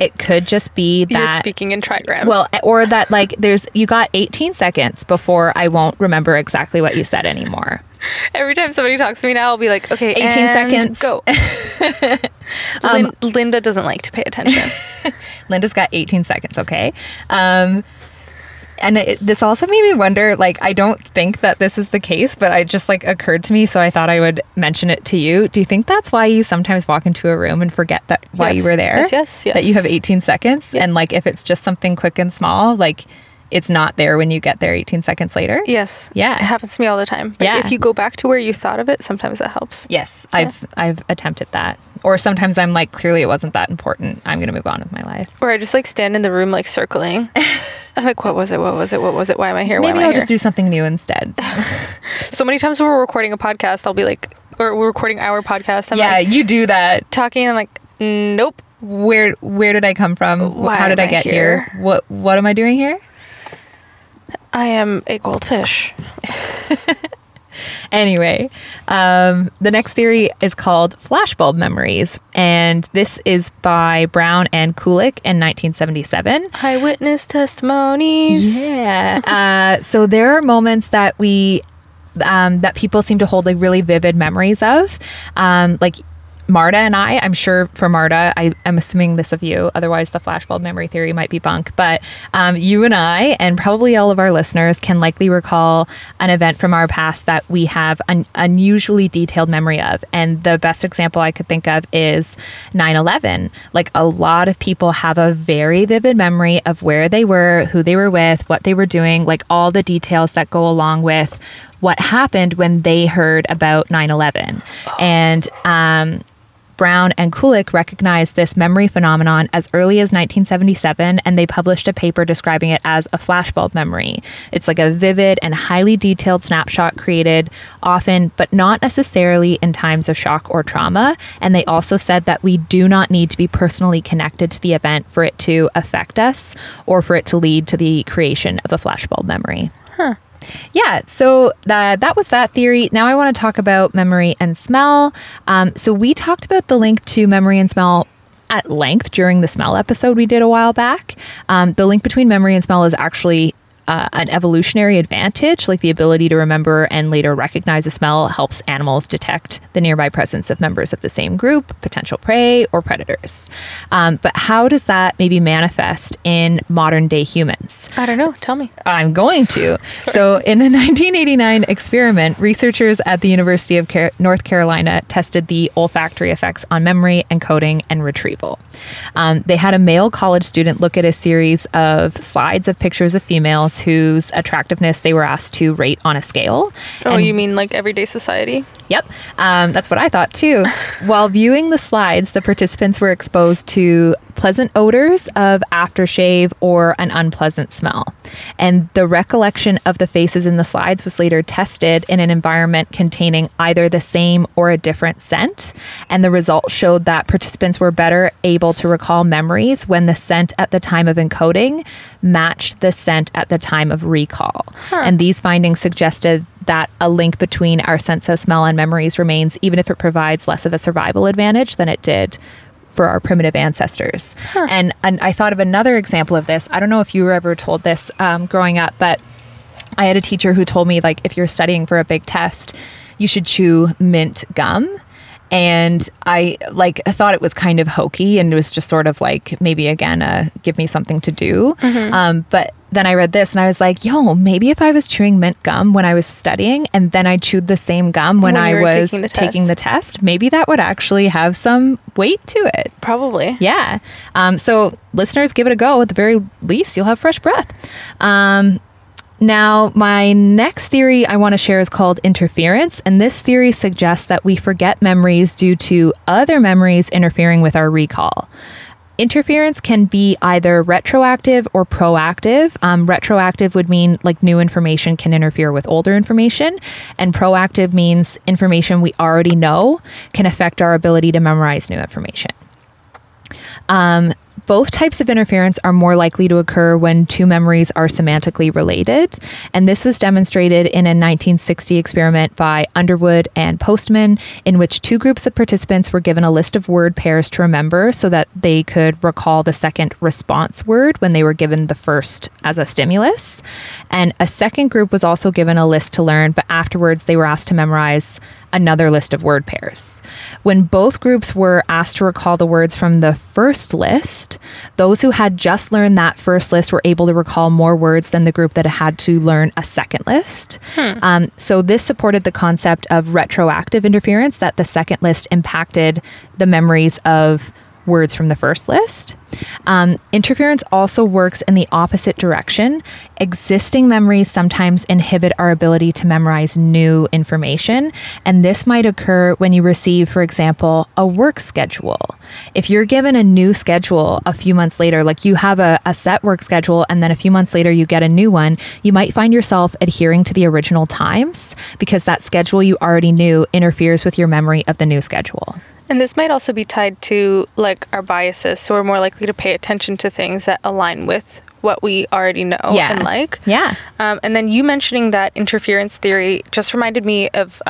It could just be that... You're speaking in trigrams. Well, or that you got 18 seconds before I won't remember exactly what you said anymore. Every time somebody talks to me now, I'll be like, okay, 18 seconds, go. Linda doesn't like to pay attention. Linda's got 18 seconds, okay? And this also made me wonder, I don't think that this is the case, but it just occurred to me, so I thought I would mention it to you. Do you think that's why you sometimes walk into a room and forget that why you were there? Yes. That you have 18 seconds? Yep. And if it's just something quick and small, it's not there when you get there 18 seconds later? Yes. Yeah. It happens to me all the time. But if you go back to where you thought of it, sometimes that helps. Yes. Yeah. I've attempted that. Or sometimes I'm clearly it wasn't that important. I'm going to move on with my life. Or I just stand in the room circling. I'm what was it? Why am I here? Maybe I'll just do something new instead. So many times when we're recording a podcast, I'll be or we're recording our podcast. You do that. Talking, I'm nope. Where did I come from? Why How did I get here? What am I doing here? I am a goldfish. Anyway, the next theory is called flashbulb memories, and this is by Brown and Kulik in 1977. Eyewitness testimonies. Yeah. So there are moments that that people seem to hold like really vivid memories of, like Marta and I'm sure for Marta, I'm assuming this of you, otherwise the flashbulb memory theory might be bunk, but you and I, and probably all of our listeners, can likely recall an event from our past that we have an unusually detailed memory of. And the best example I could think of is 9/11. Like, a lot of people have a very vivid memory of where they were, who they were with, what they were doing, like all the details that go along with what happened when they heard about 9/11. And Brown and Kulik recognized this memory phenomenon as early as 1977, and they published a paper describing it as a flashbulb memory. It's like a vivid and highly detailed snapshot created often, but not necessarily in times of shock or trauma. And they also said that we do not need to be personally connected to the event for it to affect us or for it to lead to the creation of a flashbulb memory. Huh. Yeah, so that was that theory. Now I want to talk about memory and smell. So we talked about the link to memory and smell at length during the smell episode we did a while back. The link between memory and smell is actually an evolutionary advantage, like the ability to remember and later recognize a smell helps animals detect the nearby presence of members of the same group, potential prey, or predators. But how does that maybe manifest in modern day humans? I don't know. Tell me. I'm going to. So in a 1989 experiment, researchers at the University of North Carolina tested the olfactory effects on memory, encoding, and retrieval. They had a male college student look at a series of slides of pictures of females whose attractiveness they were asked to rate on a scale. Oh, you mean like everyday society? Yep. That's what I thought too. While viewing the slides, the participants were exposed to pleasant odors of aftershave or an unpleasant smell. And the recollection of the faces in the slides was later tested in an environment containing either the same or a different scent. And the results showed that participants were better able to recall memories when the scent at the time of encoding matched the scent at the time of recall. Huh. And these findings suggested that a link between our sense of smell and memories remains, even if it provides less of a survival advantage than it did for our primitive ancestors. Huh. And I thought of another example of this. I don't know if you were ever told this growing up, but I had a teacher who told me, like, if you're studying for a big test, you should chew mint gum. And I thought it was kind of hokey, and it was just sort of like, maybe again, give me something to do. Mm-hmm. But then I read this and I was like, yo, maybe if I was chewing mint gum when I was studying and then I chewed the same gum when I was taking the test, maybe that would actually have some weight to it. Probably. Yeah. So listeners, give it a go. At the very least, you'll have fresh breath. Now, my next theory I want to share is called interference, and this theory suggests that we forget memories due to other memories interfering with our recall. Interference can be either retroactive or proactive. Retroactive would mean like new information can interfere with older information, and proactive means information we already know can affect our ability to memorize new information. Both types of interference are more likely to occur when two memories are semantically related, and this was demonstrated in a 1960 experiment by Underwood and Postman, in which two groups of participants were given a list of word pairs to remember so that they could recall the second response word when they were given the first as a stimulus. And a second group was also given a list to learn, but afterwards they were asked to memorize another list of word pairs. When both groups were asked to recall the words from the first list, those who had just learned that first list were able to recall more words than the group that had to learn a second list. So this supported the concept of retroactive interference, that the second list impacted the memories of words from the first list. Interference also works in the opposite direction. Existing memories sometimes inhibit our ability to memorize new information, and this might occur when you receive, for example, a work schedule. If you're given a new schedule a few months later, like you have a set work schedule and then a few months later you get a new one, you might find yourself adhering to the original times because that schedule you already knew interferes with your memory of the new schedule. And this might also be tied to like our biases, so we're more likely to pay attention to things that align with what we already know and like. Yeah. And then you mentioning that interference theory just reminded me of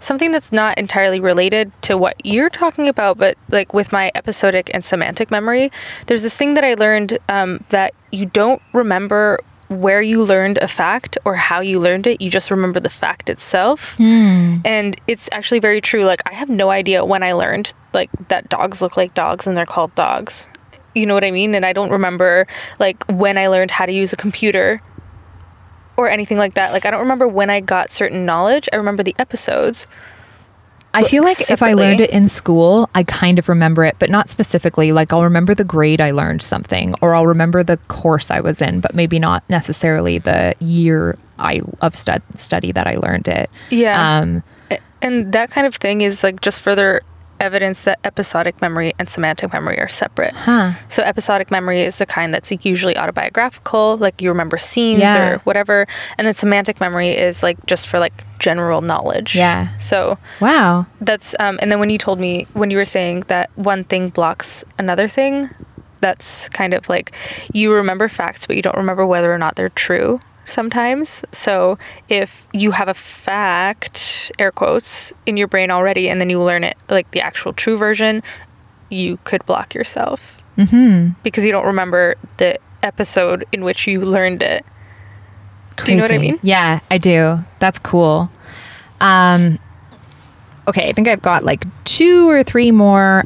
something that's not entirely related to what you're talking about, but like with my episodic and semantic memory, there's this thing that I learned that you don't remember where you learned a fact or how you learned it. You just remember the fact itself. Mm. And it's actually very true. Like, I have no idea when I learned like that dogs look like dogs and they're called dogs. You know what I mean? And I don't remember like when I learned how to use a computer or anything like that. Like, I don't remember when I got certain knowledge. I remember the episodes. I feel like separately. If I learned it in school, I kind of remember it, but not specifically. Like, I'll remember the grade I learned something, or I'll remember the course I was in, but maybe not necessarily the year of study that I learned it. Yeah. And that kind of thing is like just further evidence that episodic memory and semantic memory are separate. Huh. So episodic memory is the kind that's usually autobiographical, like you remember scenes or whatever. And then semantic memory is like just for like general knowledge. Yeah. So wow. That's and then when you told me, when you were saying that one thing blocks another thing, that's kind of like you remember facts but you don't remember whether or not they're true sometimes. So if you have a fact, air quotes, in your brain already, and then you learn it like the actual true version, you could block yourself because you don't remember the episode in which you learned it. Crazy. Do you know what I mean? Yeah, I do. That's cool. Okay, I think I've got like 2 or 3 more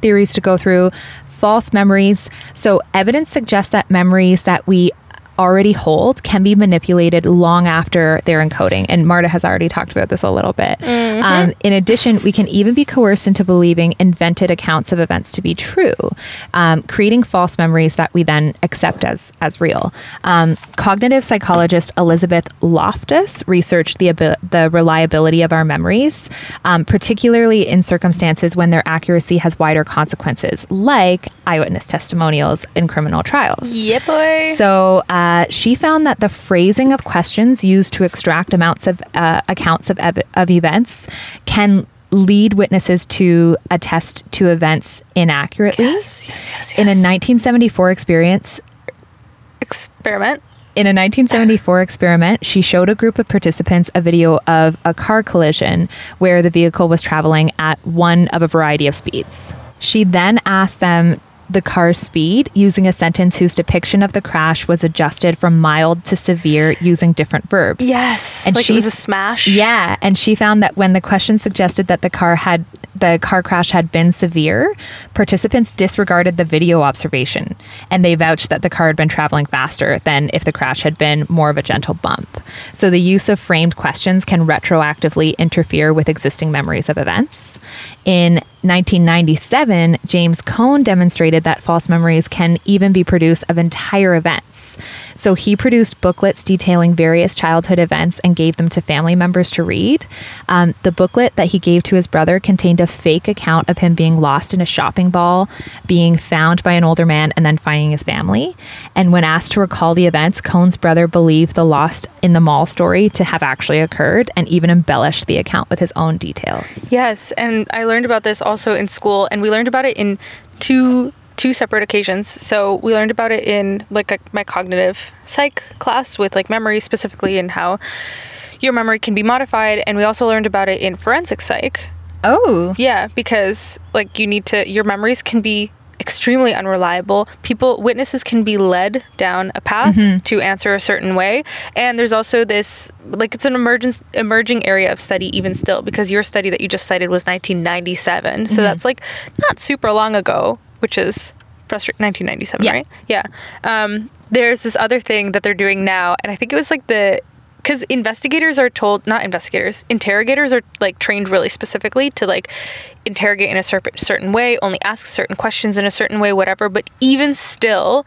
theories to go through. False memories. So evidence suggests that memories that we already hold can be manipulated long after their encoding. And Marta has already talked about this a little bit. Mm-hmm. In addition, we can even be coerced into believing invented accounts of events to be true, creating false memories that we then accept as real. Cognitive psychologist Elizabeth Loftus researched the reliability of our memories, particularly in circumstances when their accuracy has wider consequences, like eyewitness testimonials in criminal trials. Yeah, boy. So, she found that the phrasing of questions used to extract accounts of events can lead witnesses to attest to events inaccurately. Yes. In a 1974 experiment. In a 1974 experiment, she showed a group of participants a video of a car collision where the vehicle was traveling at one of a variety of speeds. She then asked them the car's speed using a sentence whose depiction of the crash was adjusted from mild to severe using different verbs. Yes. And like she, it was a smash. Yeah. And she found that when the question suggested that the car crash had been severe, participants disregarded the video observation and they vouched that the car had been traveling faster than if the crash had been more of a gentle bump. So the use of framed questions can retroactively interfere with existing memories of events. In 1997, James Cone demonstrated that false memories can even be produced of entire events. So he produced booklets detailing various childhood events and gave them to family members to read. The booklet that he gave to his brother contained a fake account of him being lost in a shopping mall, being found by an older man, and then finding his family. And when asked to recall the events, Cone's brother believed the lost in the mall story to have actually occurred and even embellished the account with his own details. Yes, and I learned about this also in school, and we learned about it in two separate occasions. So we learned about it in like my cognitive psych class with like memory specifically and how your memory can be modified, and we also learned about it in forensic psych. Oh. Yeah, because like your memories can be extremely unreliable. Witnesses can be led down a path to answer a certain way. And there's also this, like, it's an emerging area of study even still, because your study that you just cited was 1997. So that's like not super long ago, which is frustrating. 1997, yeah. Right? Yeah. There's this other thing that they're doing now. And I think it was like because interrogators are like trained really specifically to like interrogate in a certain way, only ask certain questions in a certain way, whatever. But even still,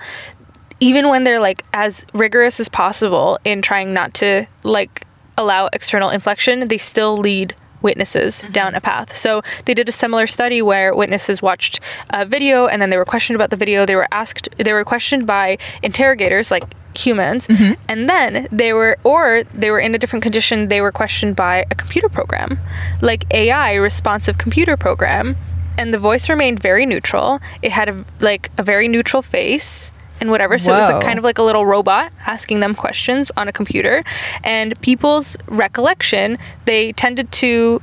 even when they're like as rigorous as possible in trying not to like allow external inflection, they still lead witnesses down a path. So they did a similar study where witnesses watched a video and then they were questioned about the video. They were questioned by interrogators, like humans, and then they were in a different condition. They were questioned by a computer program, like AI responsive computer program, and the voice remained very neutral. It had a very neutral face and whatever. So it was a, kind of like a little robot asking them questions on a computer. And people's recollection, they tended to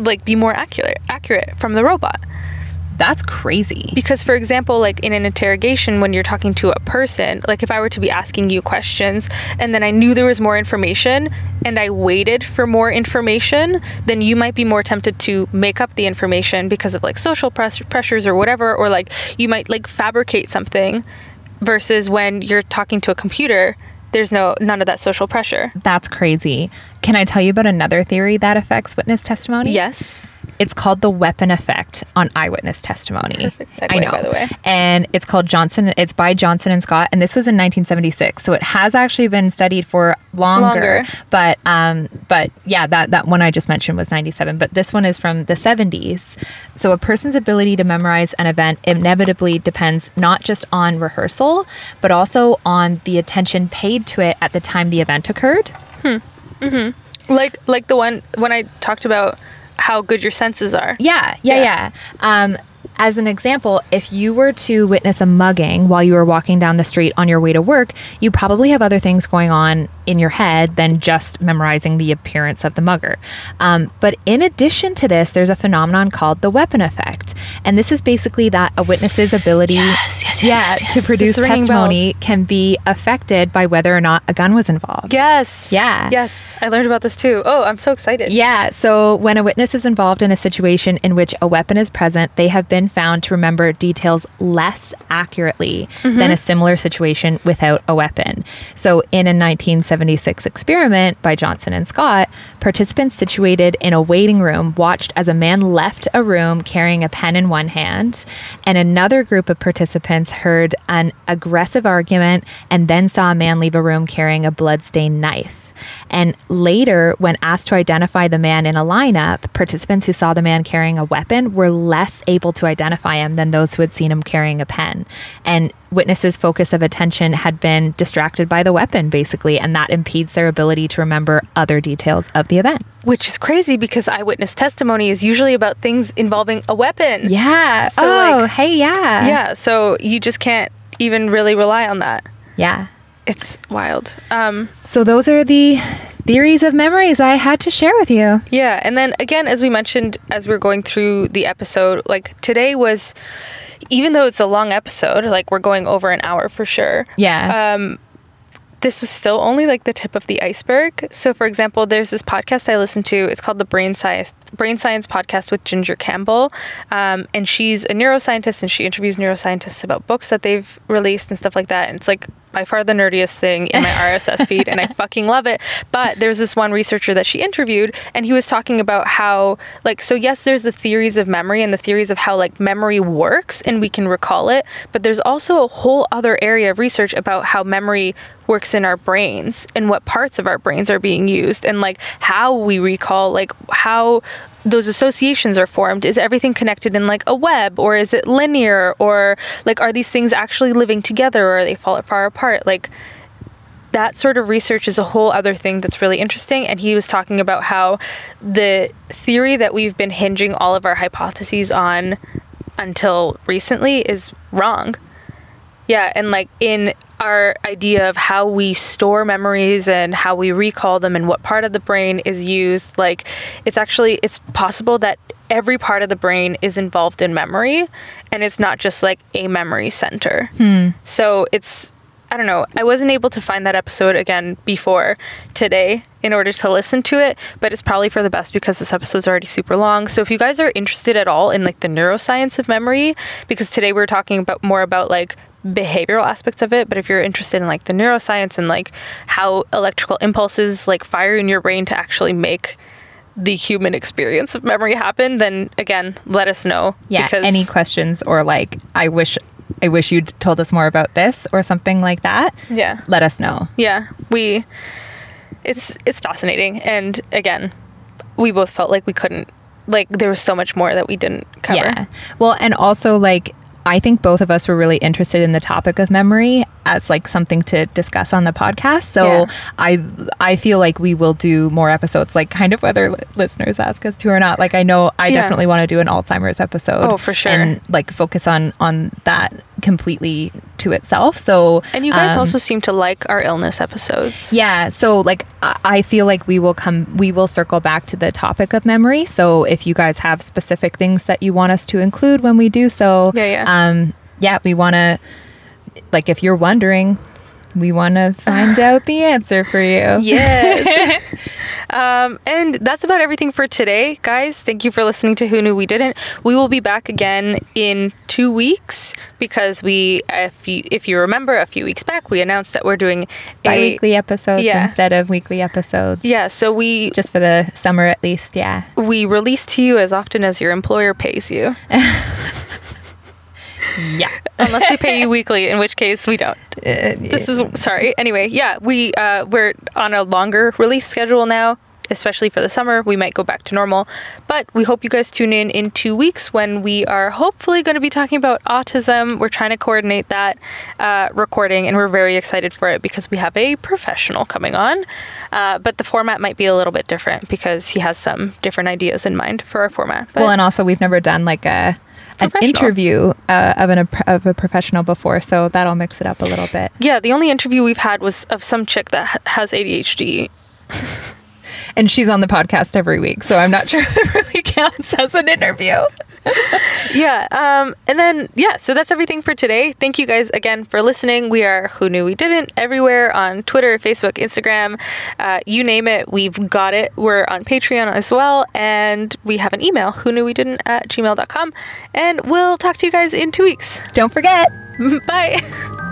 like be more accurate from the robot. That's crazy. Because, for example, like in an interrogation, when you're talking to a person, like if I were to be asking you questions and then I knew there was more information and I waited for more information, then you might be more tempted to make up the information because of like social pressures or whatever, or like you might like fabricate something, versus when you're talking to a computer, there's none of that social pressure. That's crazy. Can I tell you about another theory that affects witness testimony? Yes. It's called the weapon effect on eyewitness testimony. Perfect segue, I know, by the way. And it's called It's by Johnson and Scott. And this was in 1976. So it has actually been studied for longer. But yeah, that one I just mentioned was 1997. But this one is from the 1970s. So a person's ability to memorize an event inevitably depends not just on rehearsal, but also on the attention paid to it at the time the event occurred. Mm-hmm. Like the one when I talked about how good your senses are. Yeah. As an example, if you were to witness a mugging while you were walking down the street on your way to work, you probably have other things going on in your head than just memorizing the appearance of the mugger. But in addition to this, there's a phenomenon called the weapon effect. And this is basically that a witness's ability to produce testimony can be affected by whether or not a gun was involved. Yes. Yeah. Yes. I learned about this too. Oh, I'm so excited. Yeah. So when a witness is involved in a situation in which a weapon is present, they have been found to remember details less accurately than a similar situation without a weapon. So in a 1976 experiment by Johnson and Scott, participants situated in a waiting room watched as a man left a room carrying a pen in one hand, and another group of participants heard an aggressive argument and then saw a man leave a room carrying a bloodstained knife. And later, when asked to identify the man in a lineup, participants who saw the man carrying a weapon were less able to identify him than those who had seen him carrying a pen. And witnesses' focus of attention had been distracted by the weapon, basically, and that impedes their ability to remember other details of the event. Which is crazy because eyewitness testimony is usually about things involving a weapon. Yeah. So yeah. So you just can't even really rely on that. Yeah. It's wild. So those are the theories of memories I had to share with you. Yeah. And then again, as we mentioned, as we're going through the episode, like today was, even though it's a long episode, like we're going over an hour for sure. Yeah. This was still only like the tip of the iceberg. So for example, there's this podcast I listen to. It's called the Brain Science Podcast with Ginger Campbell. And she's a neuroscientist, and she interviews neuroscientists about books that they've released and stuff like that. And it's like by far the nerdiest thing in my RSS feed, and I fucking love it. But there's this one researcher that she interviewed, and he was talking about how, like, so yes, there's the theories of memory and the theories of how like memory works and we can recall it. But there's also a whole other area of research about how memory works in our brains and what parts of our brains are being used, and like how we recall, like how those associations are formed. Is everything connected in like a web, or is it linear, or like are these things actually living together, or are they far apart? Like that sort of research is a whole other thing that's really interesting. And he was talking about how the theory that we've been hinging all of our hypotheses on until recently is wrong. Yeah, and like in our idea of how we store memories and how we recall them and what part of the brain is used, like it's possible that every part of the brain is involved in memory, and it's not just like a memory center. So it's, I don't know, I wasn't able to find that episode again before today in order to listen to it, but it's probably for the best because this episode's already super long. So if you guys are interested at all in like the neuroscience of memory, because today we're talking about more about like behavioral aspects of it, but if you're interested in like the neuroscience and like how electrical impulses like fire in your brain to actually make the human experience of memory happen, then again, let us know. Yeah, because any questions, or like I wish you'd told us more about this or something like that. Yeah, let us know. Yeah, it's fascinating, and again, we both felt like we couldn't, like there was so much more that we didn't cover. Yeah, well, and also like I think both of us were really interested in the topic of memory as like something to discuss on the podcast. So yeah. I feel like we will do more episodes, like kind of whether listeners ask us to or not. Like I know I definitely want to do an Alzheimer's episode. Oh, for sure. And like focus on that completely to itself. So, and you guys also seem to like our illness episodes. Yeah. So like, I feel like we will circle back to the topic of memory. So if you guys have specific things that you want us to include when we do so, we want to, like, if you're wondering, we want to find out the answer for you. Yes. And that's about everything for today, guys. Thank you for listening to Who Knew We Didn't. We will be back again in 2 weeks because if you remember, a few weeks back, we announced that we're doing bi-weekly episodes instead of weekly episodes. Yeah, so we... Just for the summer at least, yeah. We release to you as often as your employer pays you. Yeah. Unless they pay you weekly, in which case we don't. We're on a longer release schedule now, especially for the summer. We might go back to normal, but we hope you guys tune in 2 weeks when we are hopefully going to be talking about autism. We're trying to coordinate that recording, and we're very excited for it because we have a professional coming on, but the format might be a little bit different because he has some different ideas in mind for our format. But, well, and also we've never done like an interview of a professional before, so that'll mix it up a little bit. Yeah, the only interview we've had was of some chick that has ADHD. And she's on the podcast every week, so I'm not sure it really counts as an interview. So that's everything for today. Thank you guys again for listening. We are Who Knew We Didn't everywhere, on Twitter, Facebook, Instagram, you name it, we've got it. We're on Patreon as well, and we have an email, whoknewwedidn't@gmail.com, and we'll talk to you guys in 2 weeks. Don't forget. Bye.